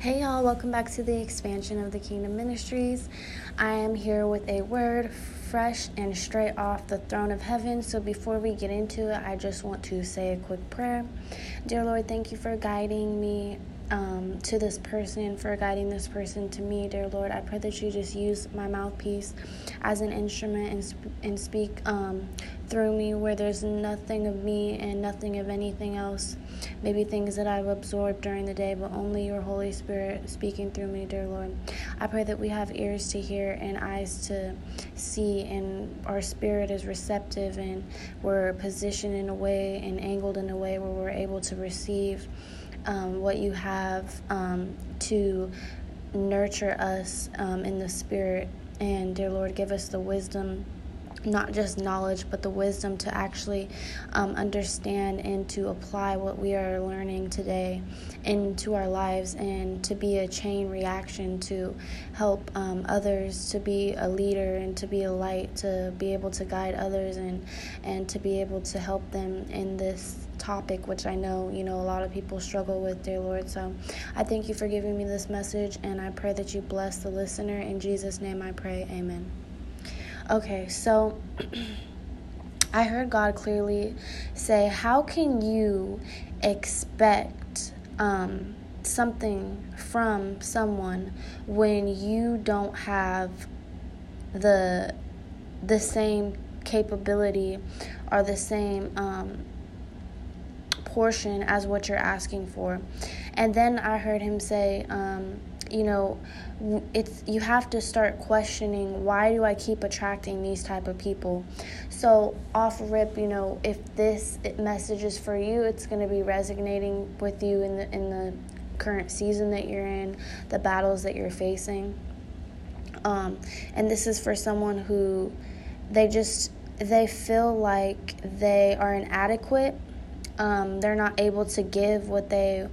Hey y'all, welcome back to the expansion of the Kingdom Ministries. I am here with a word fresh and straight off the throne of heaven. So before we get into it, I just want to say a quick prayer. Dear Lord, thank you for guiding me to this person, for guiding this person to me. Dear Lord, I pray that you just use my mouthpiece as an instrument and speak through me where there's nothing of me and nothing of anything else. Maybe things that I've absorbed during the day, but only your Holy Spirit speaking through me, dear Lord. I pray that we have ears to hear and eyes to see, and our spirit is receptive and we're positioned in a way and angled in a way where we're able to receive what you have to nurture us in the spirit. And dear Lord, give us the wisdom, not just knowledge, but the wisdom to actually understand and to apply what we are learning today into our lives, and to be a chain reaction to help others, to be a leader and to be a light, to be able to guide others and to be able to help them in this topic, which I know, a lot of people struggle with, dear Lord. So I thank you for giving me this message, and I pray that you bless the listener. In Jesus' name I pray, amen. Okay, so I heard God clearly say, how can you expect something from someone when you don't have the same capability or the same portion as what you're asking for? And then I heard him say, you have to start questioning, why do I keep attracting these type of people? So off rip, if this message is for you, it's going to be resonating with you in the current season that you're in, the battles that you're facing. And this is for someone who they feel like they are inadequate. They're not able to give what they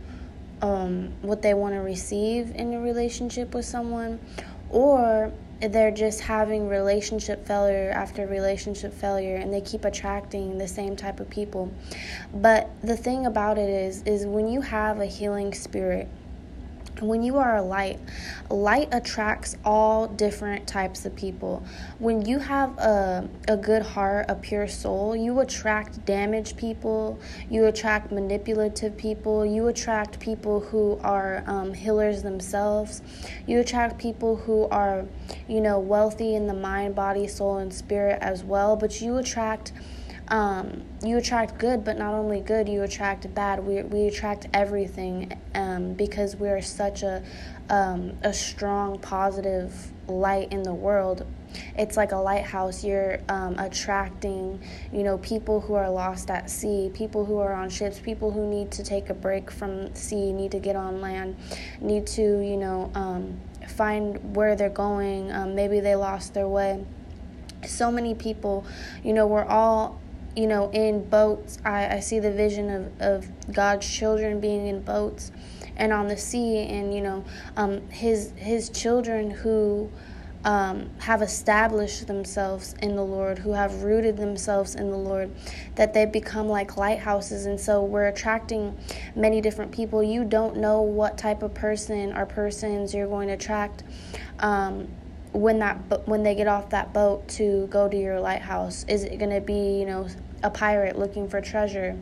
want to receive in a relationship with someone, or they're just having relationship failure after relationship failure, and they keep attracting the same type of people. But the thing about it is when you have a healing spirit, when you are a light attracts all different types of people. When you have a good heart, a pure soul, you attract damaged people, you attract manipulative people, you attract people who are healers themselves, you attract people who are, wealthy in the mind, body, soul, and spirit as well. But you attract good, but not only good, you attract bad. We attract everything, because we are such a strong, positive light in the world. It's like a lighthouse. You're attracting, people who are lost at sea, people who are on ships, people who need to take a break from sea, need to get on land, need to, find where they're going. Maybe they lost their way. So many people, we're all, in boats. I see the vision of God's children being in boats and on the sea, and, his children who have established themselves in the Lord, who have rooted themselves in the Lord, that they become like lighthouses. And so we're attracting many different people. You don't know what type of person or persons you're going to attract when they get off that boat to go to your lighthouse. Is it going to be, a pirate looking for treasure?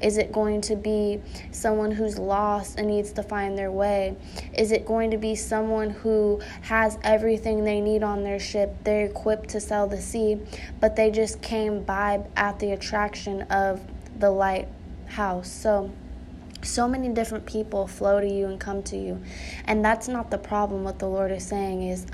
Is it going to be someone who's lost and needs to find their way? Is it going to be someone who has everything they need on their ship? They're equipped to sail the sea, but they just came by at the attraction of the lighthouse. So many different people flow to you and come to you. And that's not the problem. What the Lord is saying is,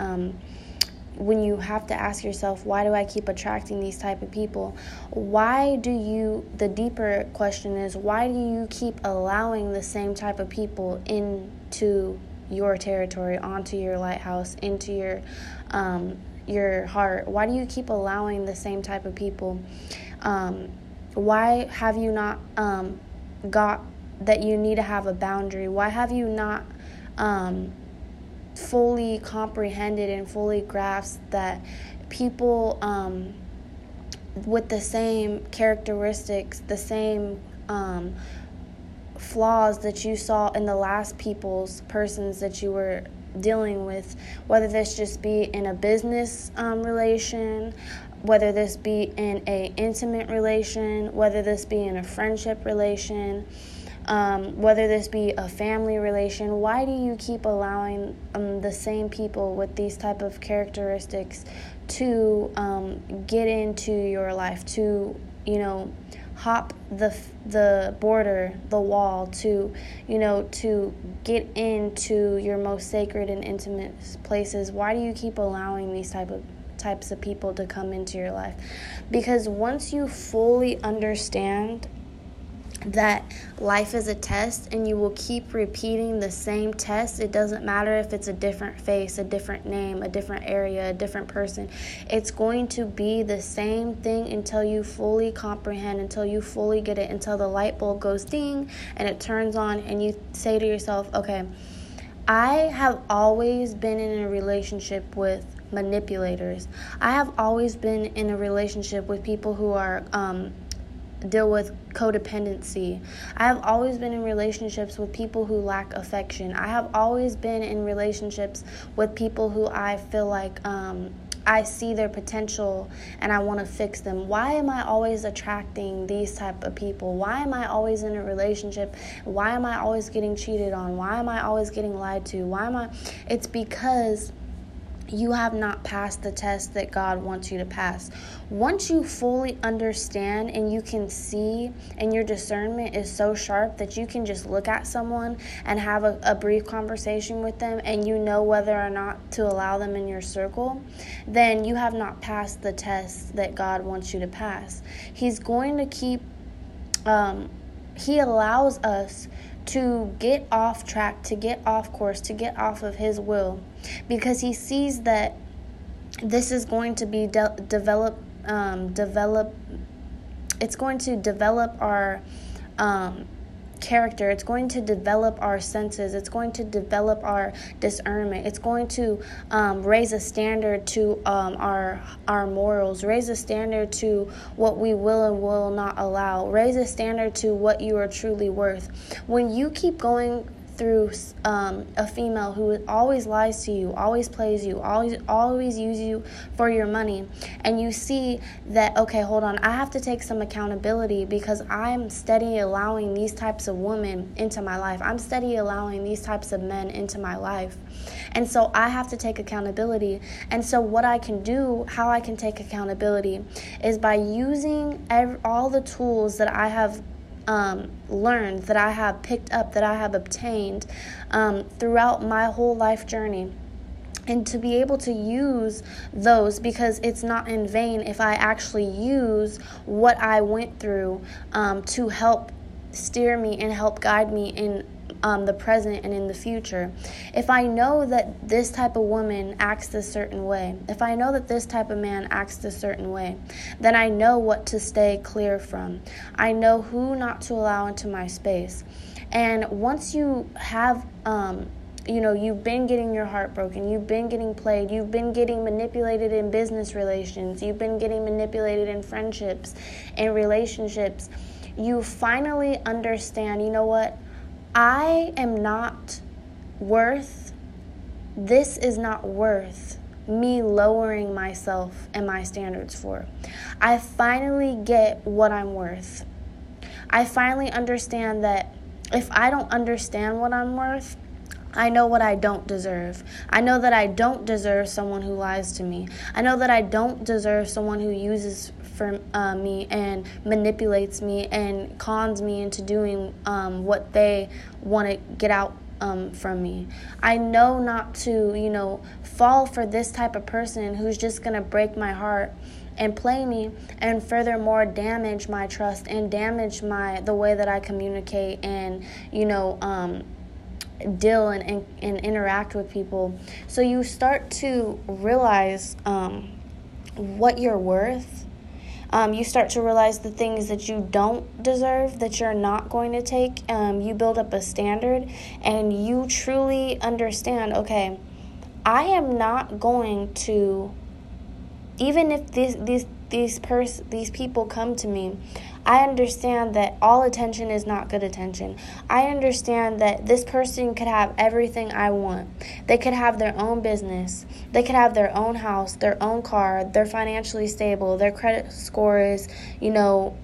when you have to ask yourself, why do I keep attracting these type of people? The deeper question is, why do you keep allowing the same type of people into your territory, onto your lighthouse, into your heart? Why do you keep allowing the same type of people? Why have you not got that you need to have a boundary? Why have you not fully comprehended and fully grasped that people with the same characteristics, the same flaws that you saw in the last persons that you were dealing with, whether this just be in a business relation, whether this be in a intimate relation, whether this be in a friendship relation, whether this be a family relation. Why do you keep allowing the same people with these type of characteristics to get into your life, to, hop the border, the wall, to, to get into your most sacred and intimate places? Why do you keep allowing these types of people to come into your life? Because once you fully understand that life is a test and you will keep repeating the same test, it doesn't matter if it's a different face, a different name, a different area, a different person. It's going to be the same thing until you fully comprehend, until you fully get it, until the light bulb goes ding and it turns on and you say to yourself, okay, I have always been in a relationship with manipulators. I have always been in a relationship with people who are deal with codependency. I have always been in relationships with people who lack affection. I have always been in relationships with people who I feel like I see their potential and I want to fix them. Why am I always attracting these type of people? Why am I always in a relationship? Why am I always getting cheated on? Why am I always getting lied to? Why am I? It's because you have not passed the test that God wants you to pass. Once you fully understand and you can see, and your discernment is so sharp that you can just look at someone and have a brief conversation with them, and you know whether or not to allow them in your circle, then you have not passed the test that God wants you to pass. He's going to keep, He allows us to get off track, to get off course, to get off of His will, because He sees that this is going to be it's going to develop our character, it's going to develop our senses, it's going to develop our discernment, it's going to raise a standard to our morals, raise a standard to what we will and will not allow, raise a standard to what you are truly worth. When you keep going through a female who always lies to you, always plays you, always uses you for your money, and you see that, okay, hold on, I have to take some accountability because I'm steady allowing these types of women into my life. I'm steady allowing these types of men into my life. And so I have to take accountability. And so what I can do, how I can take accountability, is by using all the tools that I have learned, that I have picked up, that I have obtained throughout my whole life journey, and to be able to use those, because it's not in vain if I actually use what I went through to help steer me and help guide me in the present and in the future. If I know that this type of woman acts a certain way, if I know that this type of man acts a certain way, then I know what to stay clear from. I know who not to allow into my space. And once you have, you've been getting your heart broken, you've been getting played, you've been getting manipulated in business relations, you've been getting manipulated in friendships and relationships, you finally understand, you know what? I am not worth, this is not worth me lowering myself and my standards for. I finally get what I'm worth. I finally understand that if I don't understand what I'm worth, I know what I don't deserve. I know that I don't deserve someone who lies to me. I know that I don't deserve someone who uses for me and manipulates me and cons me into doing what they want to get out from me. I know not to, fall for this type of person who's just going to break my heart and play me, and furthermore damage my trust and damage the way that I communicate and, deal and interact with people. So you start to realize what you're worth. You start to realize the things that you don't deserve, that you're not going to take. You build up a standard, and you truly understand, okay, I am not going to, even if these people come to me, I understand that all attention is not good attention. I understand that this person could have everything I want. They could have their own business. They could have their own house, their own car. They're financially stable. Their credit score is, in the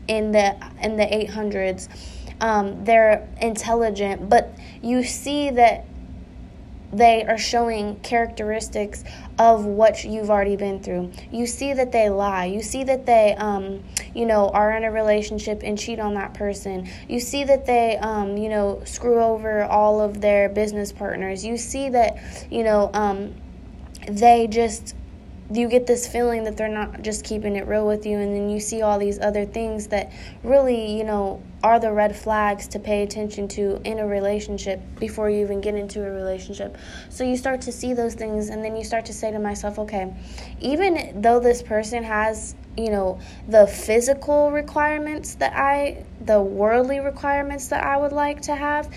800s. They're intelligent. But you see that they are showing characteristics of what you've already been through. You see that they lie. You see that they, are in a relationship and cheat on that person. You see that they, screw over all of their business partners. You see that, you get this feeling that they're not just keeping it real with you, and then you see all these other things that really, are the red flags to pay attention to in a relationship before you even get into a relationship. So you start to see those things, and then you start to say to myself, okay, even though this person has, the physical requirements the worldly requirements that I would like to have,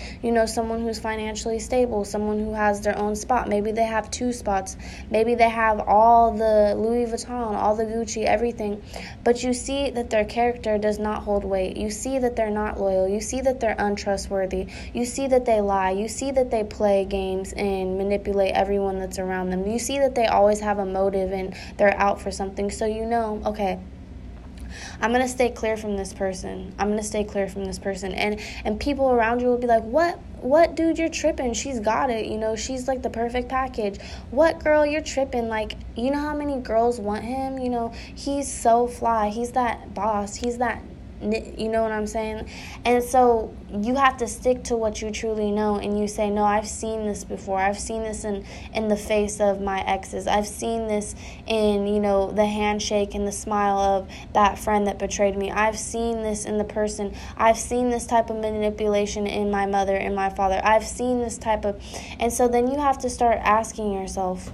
someone who's financially stable, someone who has their own spot, maybe they have 2 spots, maybe they have all the Louis Vuitton, all the Gucci, everything, but you see that their character does not hold weight. You see that they're not loyal. You see that they're untrustworthy. You see that they lie. You see that they play games and manipulate everyone that's around them. You see that they always have a motive and they're out for something. So okay, I'm going to stay clear from this person. And people around you will be like, what dude, you're tripping. She's got it. She's like the perfect package. What girl, you're tripping. Like, how many girls want him? He's so fly. He's that boss. He's that, what I'm saying? And so you have to stick to what you truly know, and you say, no, I've seen this before. I've seen this in the face of my exes. I've seen this in, the handshake and the smile of that friend that betrayed me. I've seen this in the person. I've seen this type of manipulation in my mother and my father. I've seen this type of... And so then you have to start asking yourself,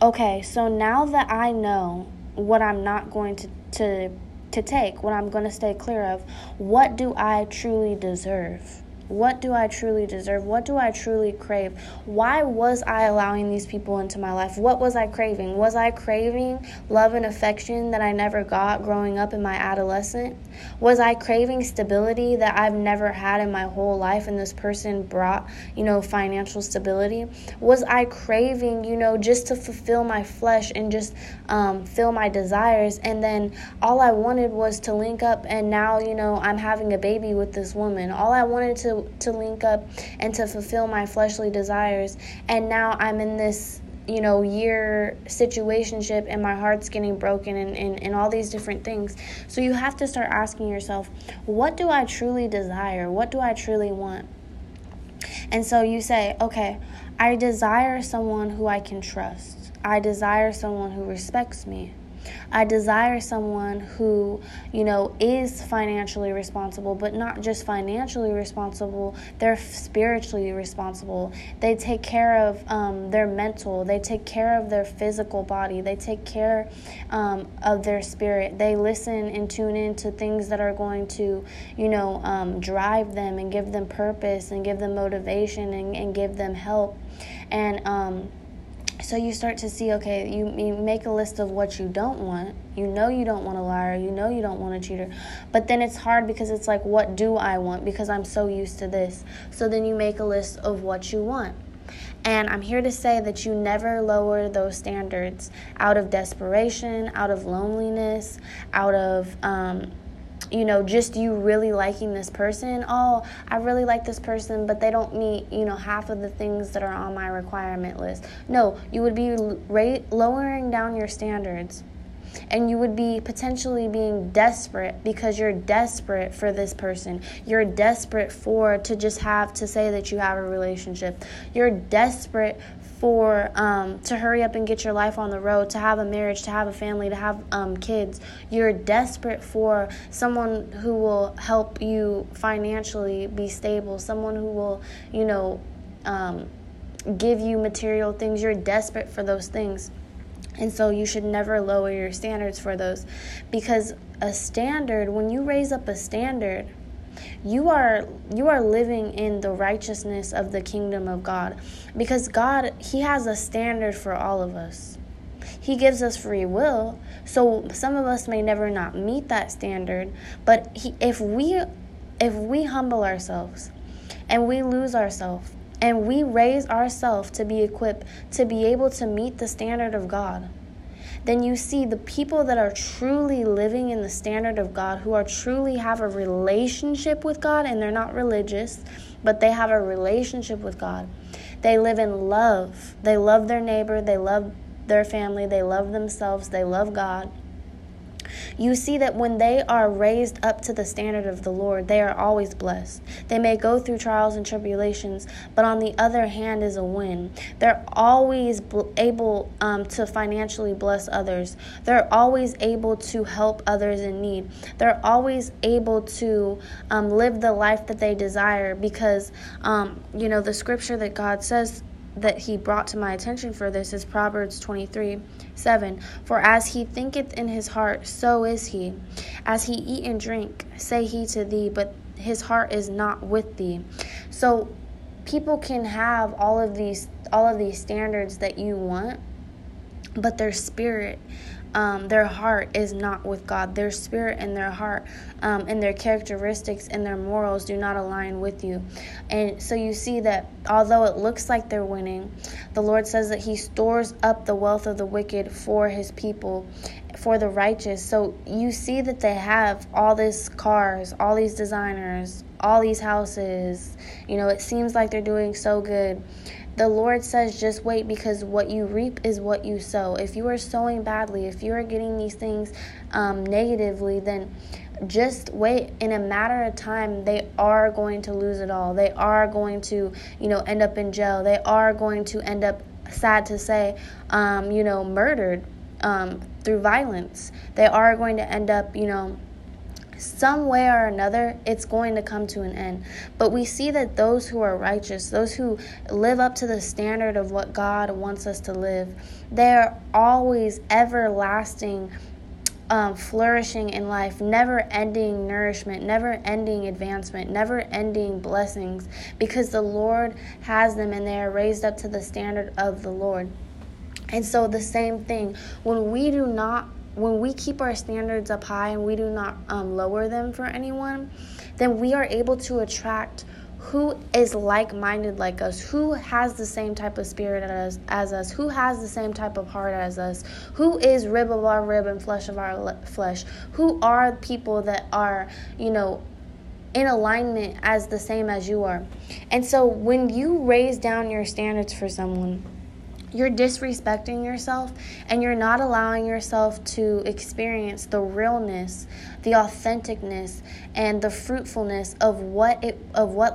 okay, so now that I know what I'm not going to take, what I'm going to stay clear of, what do I truly deserve? What do I truly crave? Why was I allowing these people into my life? What was I craving? Was I craving love and affection that I never got growing up in my adolescent? Was I craving stability that I've never had in my whole life, and this person brought, financial stability? Was I craving, just to fulfill my flesh and just fill my desires, and then all I wanted was to link up, and now, I'm having a baby with this woman. All I wanted to link up and to fulfill my fleshly desires, and now I'm in this year situationship, and my heart's getting broken, and all these different things. So you have to start asking yourself, what do I truly desire? What do I truly want? And so you say, okay, I desire someone who I can trust. I desire someone who respects me. I desire someone who, is financially responsible, but not just financially responsible, they're spiritually responsible. They take care of their mental, they take care of their physical body, they take care of their spirit. They listen and tune into things that are going to, drive them and give them purpose and give them motivation and give them help. And, so you start to see, okay, you make a list of what you don't want. You don't want a liar. You don't want a cheater. But then it's hard because it's like, what do I want? Because I'm so used to this. So then you make a list of what you want. And I'm here to say that you never lower those standards out of desperation, out of loneliness, out of... just you really liking this person. Oh, I really like this person, but they don't meet, half of the things that are on my requirement list. No, you would be lowering down your standards. And you would be potentially being desperate because you're desperate for this person. You're desperate to say that you have a relationship. You're desperate for to hurry up and get your life on the road, to have a marriage, to have a family, to have kids. You're desperate for someone who will help you financially be stable, someone who will, give you material things. You're desperate for those things. And so you should never lower your standards for those, because when you raise up a standard, you are living in the righteousness of the kingdom of God, because God, he has a standard for all of us. He gives us free will, so some of us may never not meet that standard, but if we humble ourselves and we lose ourselves and we raise ourselves to be equipped to be able to meet the standard of God, then you see the people that are truly living in the standard of God, who are truly have a relationship with God, and they're not religious, but they have a relationship with God. They live in love. They love their neighbor. They love their family. They love themselves. They love God. You see that when they are raised up to the standard of the Lord, they are always blessed. They may go through trials and tribulations, but on the other hand is a win. They're always able to financially bless others. They're always able to help others in need. They're always able to live the life that they desire, because, the scripture that God says that he brought to my attention for this is Proverbs 23:7. For as he thinketh in his heart, so is he. As he eat and drink, say he to thee, but his heart is not with thee. So people can have all of these standards that you want, but their spirit, their heart is not with God. Their spirit and their heart and their characteristics and their morals do not align with you. And so you see that although it looks like they're winning, the Lord says that he stores up the wealth of the wicked for his people, for the righteous. So you see that they have all these cars, all these designers, all these houses. It seems like they're doing so good. The Lord says, just wait, because what you reap is what you sow. If you are sowing badly, if you are getting these things negatively, then just wait. In a matter of time, they are going to lose it all. They are going to, end up in jail. They are going to end up, sad to say, murdered through violence. They are going to end up, some way or another, it's going to come to an end. But we see that those who are righteous, those who live up to the standard of what God wants us to live, they're always everlasting, flourishing in life, never-ending nourishment, never-ending advancement, never-ending blessings, because the Lord has them and they are raised up to the standard of the Lord. And so the same thing, when we keep our standards up high and we do not lower them for anyone, then we are able to attract who is like-minded like us, who has the same type of spirit as us, who has the same type of heart as us, who is rib of our rib and flesh of our flesh, who are people that are, in alignment as the same as you are. And so when you raise down your standards for someone, you're disrespecting yourself, and you're not allowing yourself to experience the realness, the authenticness, and the fruitfulness of what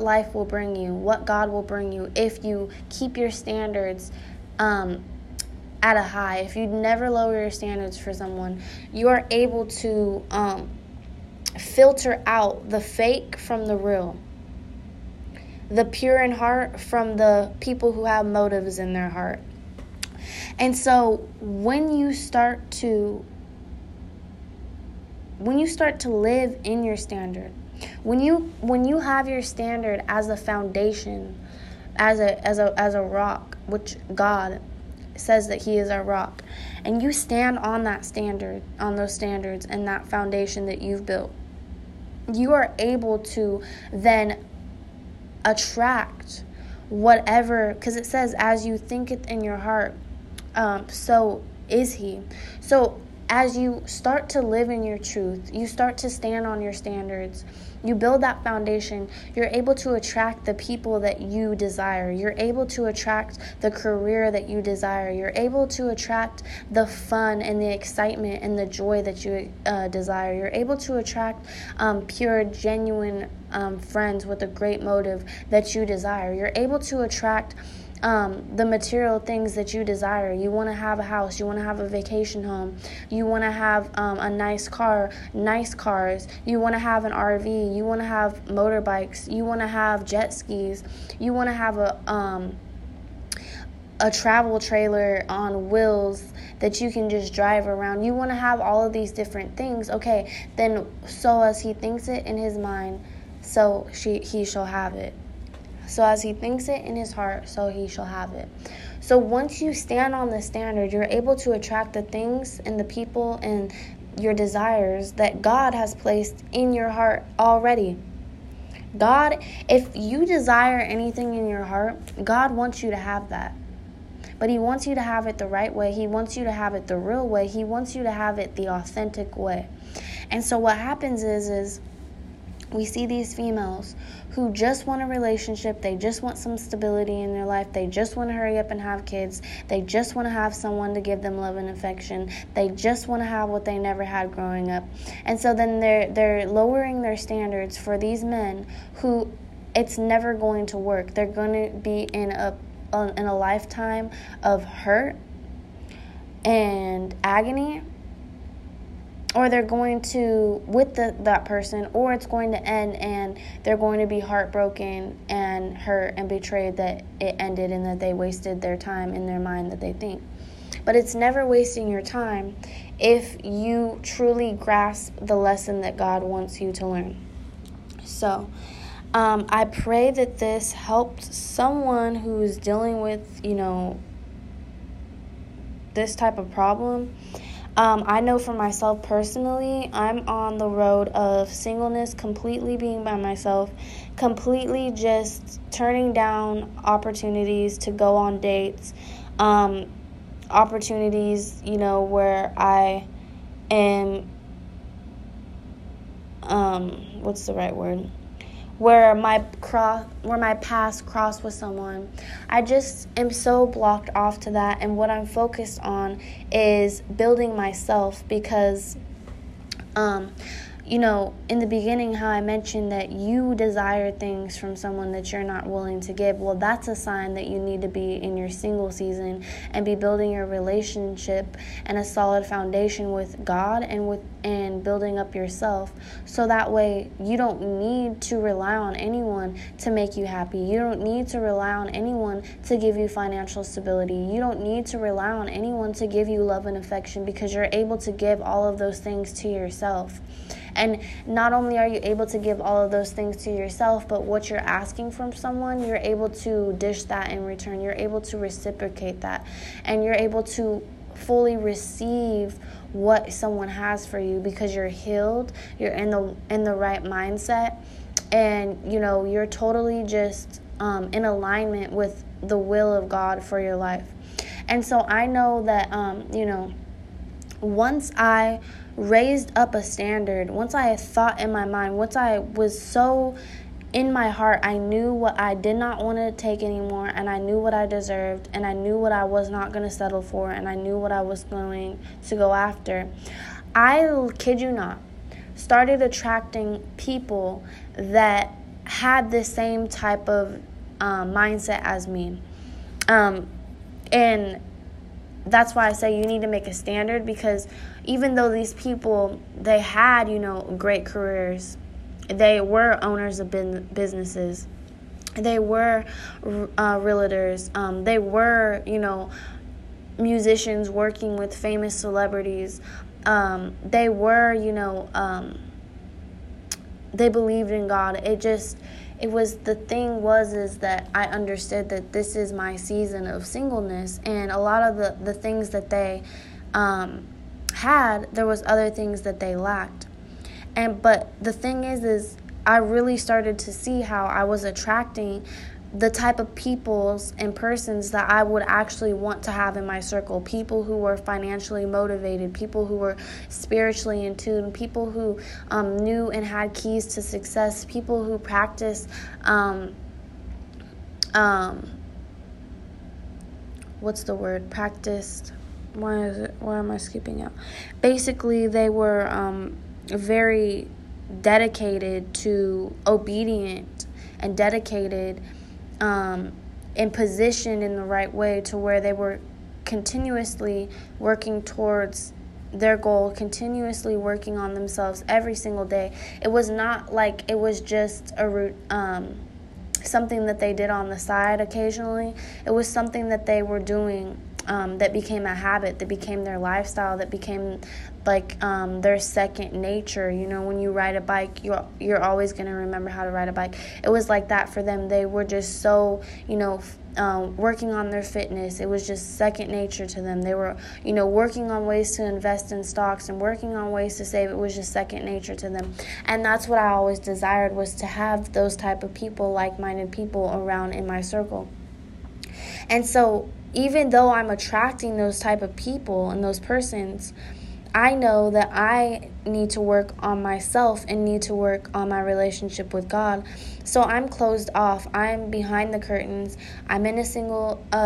life will bring you, what God will bring you, if you keep your standards at a high. If you never lower your standards for someone, you are able to filter out the fake from the real, the pure in heart from the people who have motives in their heart. And so when you start to live in your standard, when you have your standard as a foundation, as a rock, which God says that he is our rock, and you stand on that standard, on those standards and that foundation that you've built, you are able to then attract whatever, because it says, as you thinketh in your heart, so is he. So as you start to live in your truth, you start to stand on your standards, you build that foundation, you're able to attract the people that you desire. You're able to attract the career that you desire. You're able to attract the fun and the excitement and the joy that you desire. You're able to attract pure, genuine friends with a great motive that you desire. You're able to attract the material things that you desire. You want to have a house, you want to have a vacation home, you want to have a nice car, nice cars, you want to have an RV, you want to have motorbikes, you want to have jet skis, you want to have a travel trailer on wheels that you can just drive around. You want to have all of these different things. Okay, then so as he thinks it in his mind, so he shall have it. So as he thinks it in his heart, so he shall have it. So once you stand on the standard, you're able to attract the things and the people and your desires that God has placed in your heart already. God, if you desire anything in your heart, God wants you to have that. But he wants you to have it the right way. He wants you to have it the real way. He wants you to have it the authentic way. And so what happens is we see these females who just want a relationship. They just want some stability in their life. They just want to hurry up and have kids. They just want to have someone to give them love and affection. They just want to have what they never had growing up. And so then they're lowering their standards for these men who it's never going to work. They're going to be in a lifetime of hurt and agony, or they're going to with that person, or it's going to end and they're going to be heartbroken and hurt and betrayed that it ended and that they wasted their time in their mind that they think. But it's never wasting your time if you truly grasp the lesson that God wants you to learn. So I pray that this helped someone who's dealing with, this type of problem. I know for myself personally, I'm on the road of singleness, completely being by myself, completely just turning down opportunities to go on dates, opportunities, where I am, what's the right word? Where my paths cross with someone. I just am so blocked off to that, and what I'm focused on is building myself because, in the beginning how I mentioned that you desire things from someone that you're not willing to give. Well, that's a sign that you need to be in your single season and be building your relationship and a solid foundation with God and and building up yourself. So that way you don't need to rely on anyone to make you happy. You don't need to rely on anyone to give you financial stability. You don't need to rely on anyone to give you love and affection because you're able to give all of those things to yourself. And not only are you able to give all of those things to yourself, but what you're asking from someone, you're able to dish that in return. You're able to reciprocate that. And you're able to fully receive what someone has for you because you're healed, you're in the right mindset, and, you're totally just in alignment with the will of God for your life. And so I know that, once I raised up a standard, once I thought in my mind, once I was so in my heart, I knew what I did not want to take anymore, and I knew what I deserved, and I knew what I was not going to settle for, and I knew what I was going to go after. I kid you not, started attracting people that had the same type of mindset as me. And that's why I say you need to make a standard, because even though these people, they had, great careers, they were owners of businesses, they were realtors, they were, musicians working with famous celebrities, they were, they believed in God. It was the thing is that I understood that this is my season of singleness, and a lot of the things that they had, there was other things that they lacked. But the thing is I really started to see how I was attracting the type of peoples and persons that I would actually want to have in my circle, people who were financially motivated, people who were spiritually in tune, people who knew and had keys to success, people who practiced, practiced, why am I skipping out? Basically, they were very dedicated to obedient and dedicated and positioned in the right way to where they were continuously working towards their goal, continuously working on themselves every single day. It was not like it was just something that they did on the side occasionally. It was something that they were doing that became a habit, that became their lifestyle, that became like their second nature. You know, when you ride a bike, you're always going to remember how to ride a bike. It was like that for them. They were just so, working on their fitness. It was just second nature to them. They were, working on ways to invest in stocks and working on ways to save. It was just second nature to them. And that's what I always desired, was to have those type of people, like-minded people around in my circle. And so even though I'm attracting those type of people and those persons, I know that I need to work on myself and need to work on my relationship with God. So I'm closed off. I'm behind the curtains. I'm in a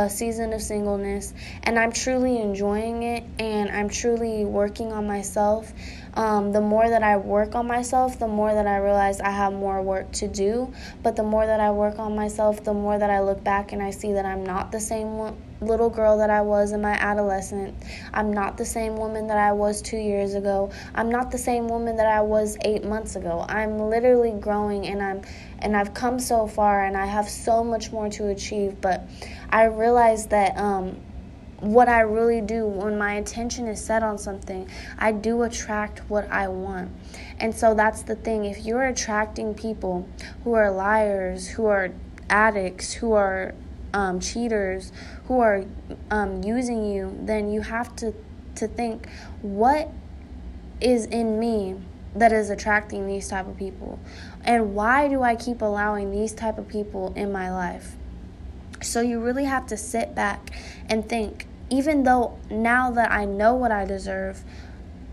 season of singleness, and I'm truly enjoying it, and I'm truly working on myself. The more that I work on myself, the more that I realize I have more work to do. But the more that I work on myself, the more that I look back and I see that I'm not the same little girl that I was in my adolescence. I'm not the same woman that I was 2 years ago. I'm not the same woman that I was 8 months ago. I'm literally growing, and I've come so far, and I have so much more to achieve. But I realized that what I really do when my attention is set on something, I do attract what I want. And so that's the thing. If you're attracting people who are liars, who are addicts, who are cheaters, who are using you, then you have to think, what is in me that is attracting these type of people? And why do I keep allowing these type of people in my life? So you really have to sit back and think, even though now that I know what I deserve,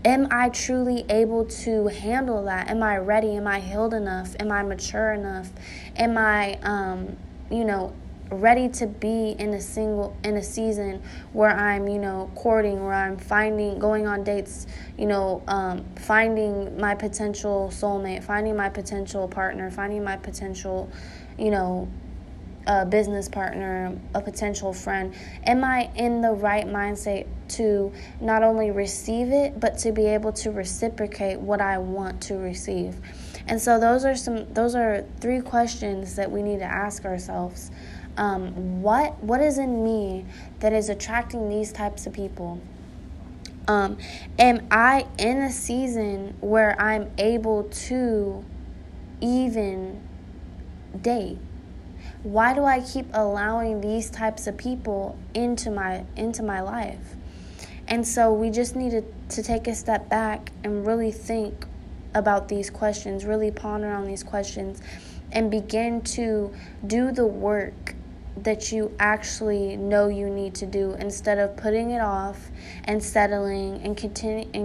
am I truly able to handle that? Am I ready? Am I healed enough? Am I mature enough? Am I, ready to be in a season where I'm, courting, where I'm going on dates, finding my potential soulmate, finding my potential partner, finding my potential, a business partner, a potential friend. Am I in the right mindset to not only receive it, but to be able to reciprocate what I want to receive? And so those are three questions that we need to ask ourselves. What is in me that is attracting these types of people? Am I in a season where I'm able to even date? Why do I keep allowing these types of people into my life? And so we just need to take a step back and really think about these questions, really ponder on these questions, and begin to do the work that you actually know you need to do, instead of putting it off and settling and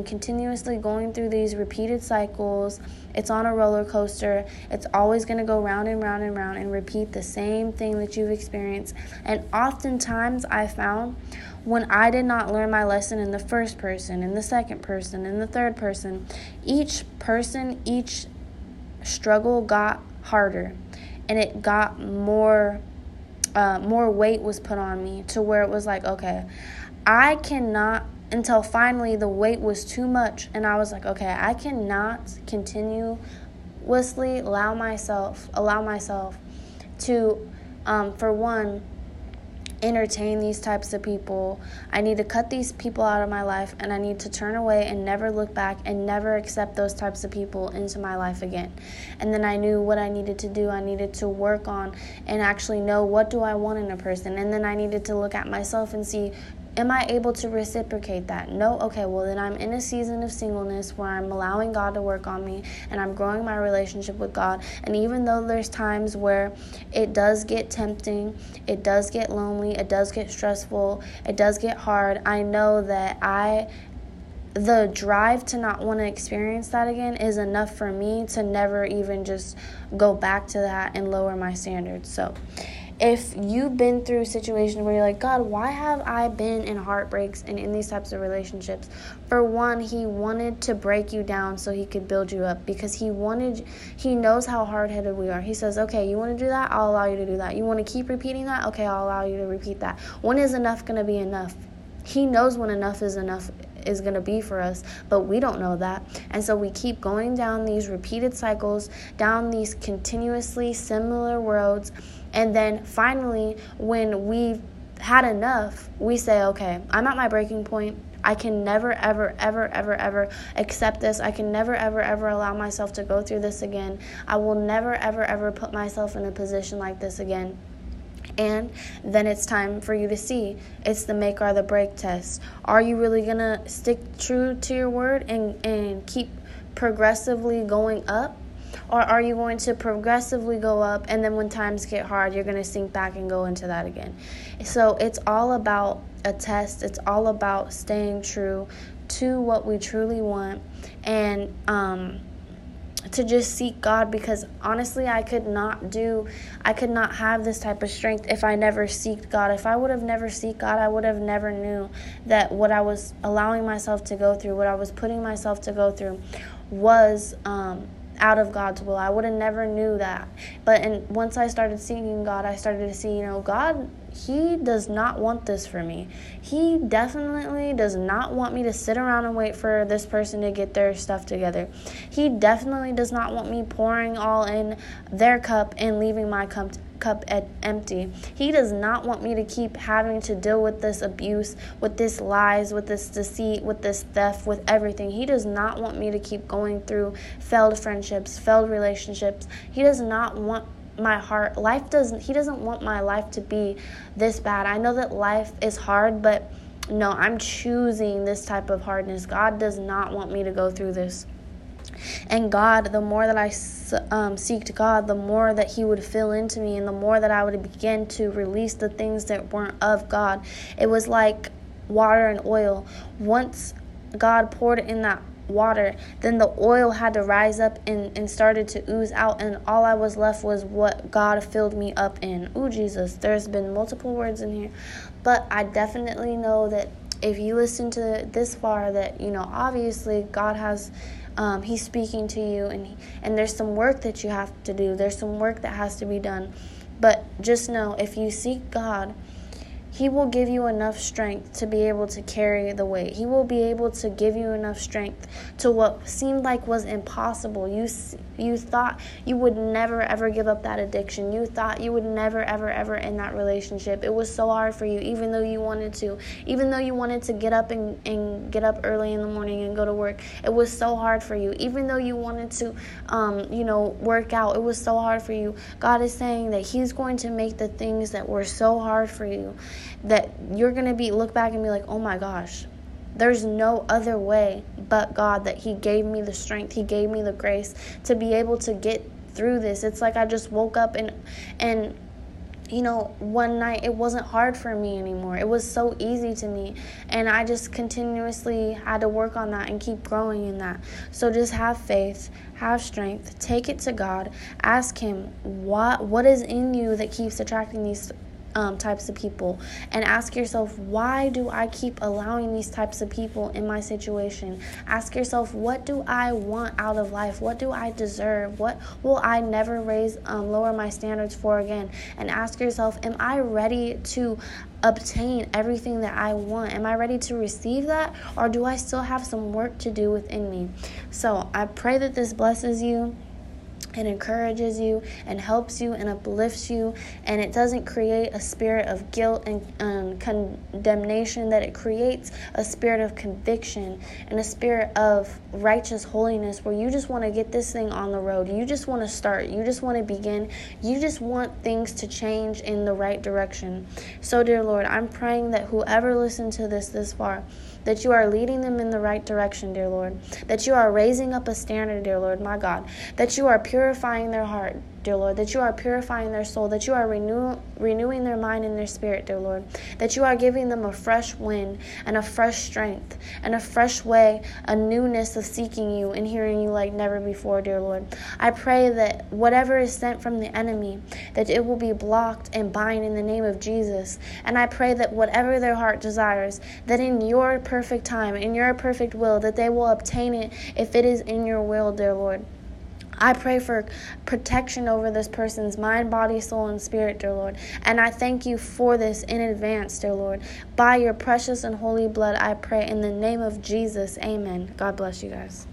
continuously going through these repeated cycles. It's on a roller coaster. It's always going to go round and round and round and repeat the same thing that you've experienced. And oftentimes I found, when I did not learn my lesson in the first person, in the second person, in the third person, each struggle got harder, and it got more weight was put on me, to where it was like, okay, I cannot, until finally the weight was too much, and I was like, okay, I cannot continuously allow myself to, for one, entertain these types of people. I need to cut these people out of my life, and I need to turn away and never look back and never accept those types of people into my life again. And then I knew what I needed to do. I needed to work on and actually know, what do I want in a person? And then I needed to look at myself and see, am I able to reciprocate that? No? Okay, well, then I'm in a season of singleness where I'm allowing God to work on me, and I'm growing my relationship with God. And even though there's times where it does get tempting, it does get lonely, it does get stressful, it does get hard, I know that the drive to not want to experience that again is enough for me to never even just go back to that and lower my standards. So if you've been through situations where you're like, God, why have I been in heartbreaks and in these types of relationships? For one, he wanted to break you down so he could build you up, because he knows how hard-headed we are. He says, okay, you want to do that? I'll allow you to do that. You want to keep repeating that? Okay, I'll allow you to repeat that. When is enough going to be enough? He knows when enough is going to be for us, but we don't know that. And so we keep going down these repeated cycles, down these continuously similar roads. And then finally, when we had enough, we say, okay, I'm at my breaking point. I can never, ever, ever, ever, ever accept this. I can never, ever, ever allow myself to go through this again. I will never, ever, ever put myself in a position like this again. And then it's time for you to see. It's the make or the break test. Are you really going to stick true to your word and keep progressively going up? Or are you going to progressively go up, and then when times get hard, you're going to sink back and go into that again? So it's all about a test. It's all about staying true to what we truly want, and to just seek God, because honestly, I could not have this type of strength if I never seeked God. If I would have never seeked God, I would have never knew that what I was allowing myself to go through, what I was putting myself to go through was out of God's will. I would have never knew that. But once I started seeking God, I started to see, God, He does not want this for me. He definitely does not want me to sit around and wait for this person to get their stuff together. He definitely does not want me pouring all in their cup and leaving my cup empty. He does not want me to keep having to deal with this abuse, with this lies, with this deceit, with this theft, with everything. He does not want me to keep going through failed friendships, failed relationships. He does not want my heart. He doesn't want my life to be this bad. I know that life is hard, but no, I'm choosing this type of hardness. God does not want me to go through this. And God, the more that I seeked God, the more that He would fill into me, and the more that I would begin to release the things that weren't of God. It was like water and oil. Once God poured in that water, then the oil had to rise up and started to ooze out, and all I was left was what God filled me up in. Ooh, Jesus, there's been multiple words in here, but I definitely know that if you listen to this far, that obviously God has He's speaking to you, and there's some work that you have to do. There's some work that has to be done, but just know, if you seek God, He will give you enough strength to be able to carry the weight. He will be able to give you enough strength to what seemed like was impossible. You thought you would never, ever give up that addiction. You thought you would never, ever, ever end that relationship. It was so hard for you, even though you wanted to. Even though you wanted to get up and get up early in the morning and go to work, it was so hard for you. Even though you wanted to, work out, it was so hard for you. God is saying that He's going to make the things that were so hard for you, that you're going to look back and be like, oh my gosh, there's no other way but God, that He gave me the strength, He gave me the grace to be able to get through this. It's like I just woke up and one night it wasn't hard for me anymore. It was so easy to me, and I just continuously had to work on that and keep growing in that. So just have faith, have strength, take it to God, ask Him, what is in you that keeps attracting these types of people, and ask yourself, why do I keep allowing these types of people in my situation? Ask yourself, what do I want out of life? What do I deserve? What will I never lower my standards for again? And ask yourself, am I ready to obtain everything that I want? Am I ready to receive that, or do I still have some work to do within me? So I pray that this blesses you and encourages you and helps you and uplifts you, and it doesn't create a spirit of guilt and condemnation, that it creates a spirit of conviction and a spirit of righteous holiness, where you just want to get this thing on the road. You just want to start. You just want to begin. You just want things to change in the right direction. So, dear Lord, I'm praying that whoever listened to this far, that You are leading them in the right direction, dear Lord, that You are raising up a standard, dear Lord, my God, that You are purifying their heart, dear Lord, that You are purifying their soul, that You are renewing their mind and their spirit, dear Lord, that You are giving them a fresh wind and a fresh strength and a fresh way, a newness of seeking You and hearing You like never before, dear Lord. I pray that whatever is sent from the enemy, that it will be blocked and bind in the name of Jesus. And I pray that whatever their heart desires, that in Your perfect time, in Your perfect will, that they will obtain it if it is in Your will, dear Lord. I pray for protection over this person's mind, body, soul, and spirit, dear Lord. And I thank You for this in advance, dear Lord. By Your precious and holy blood, I pray in the name of Jesus. Amen. God bless you guys.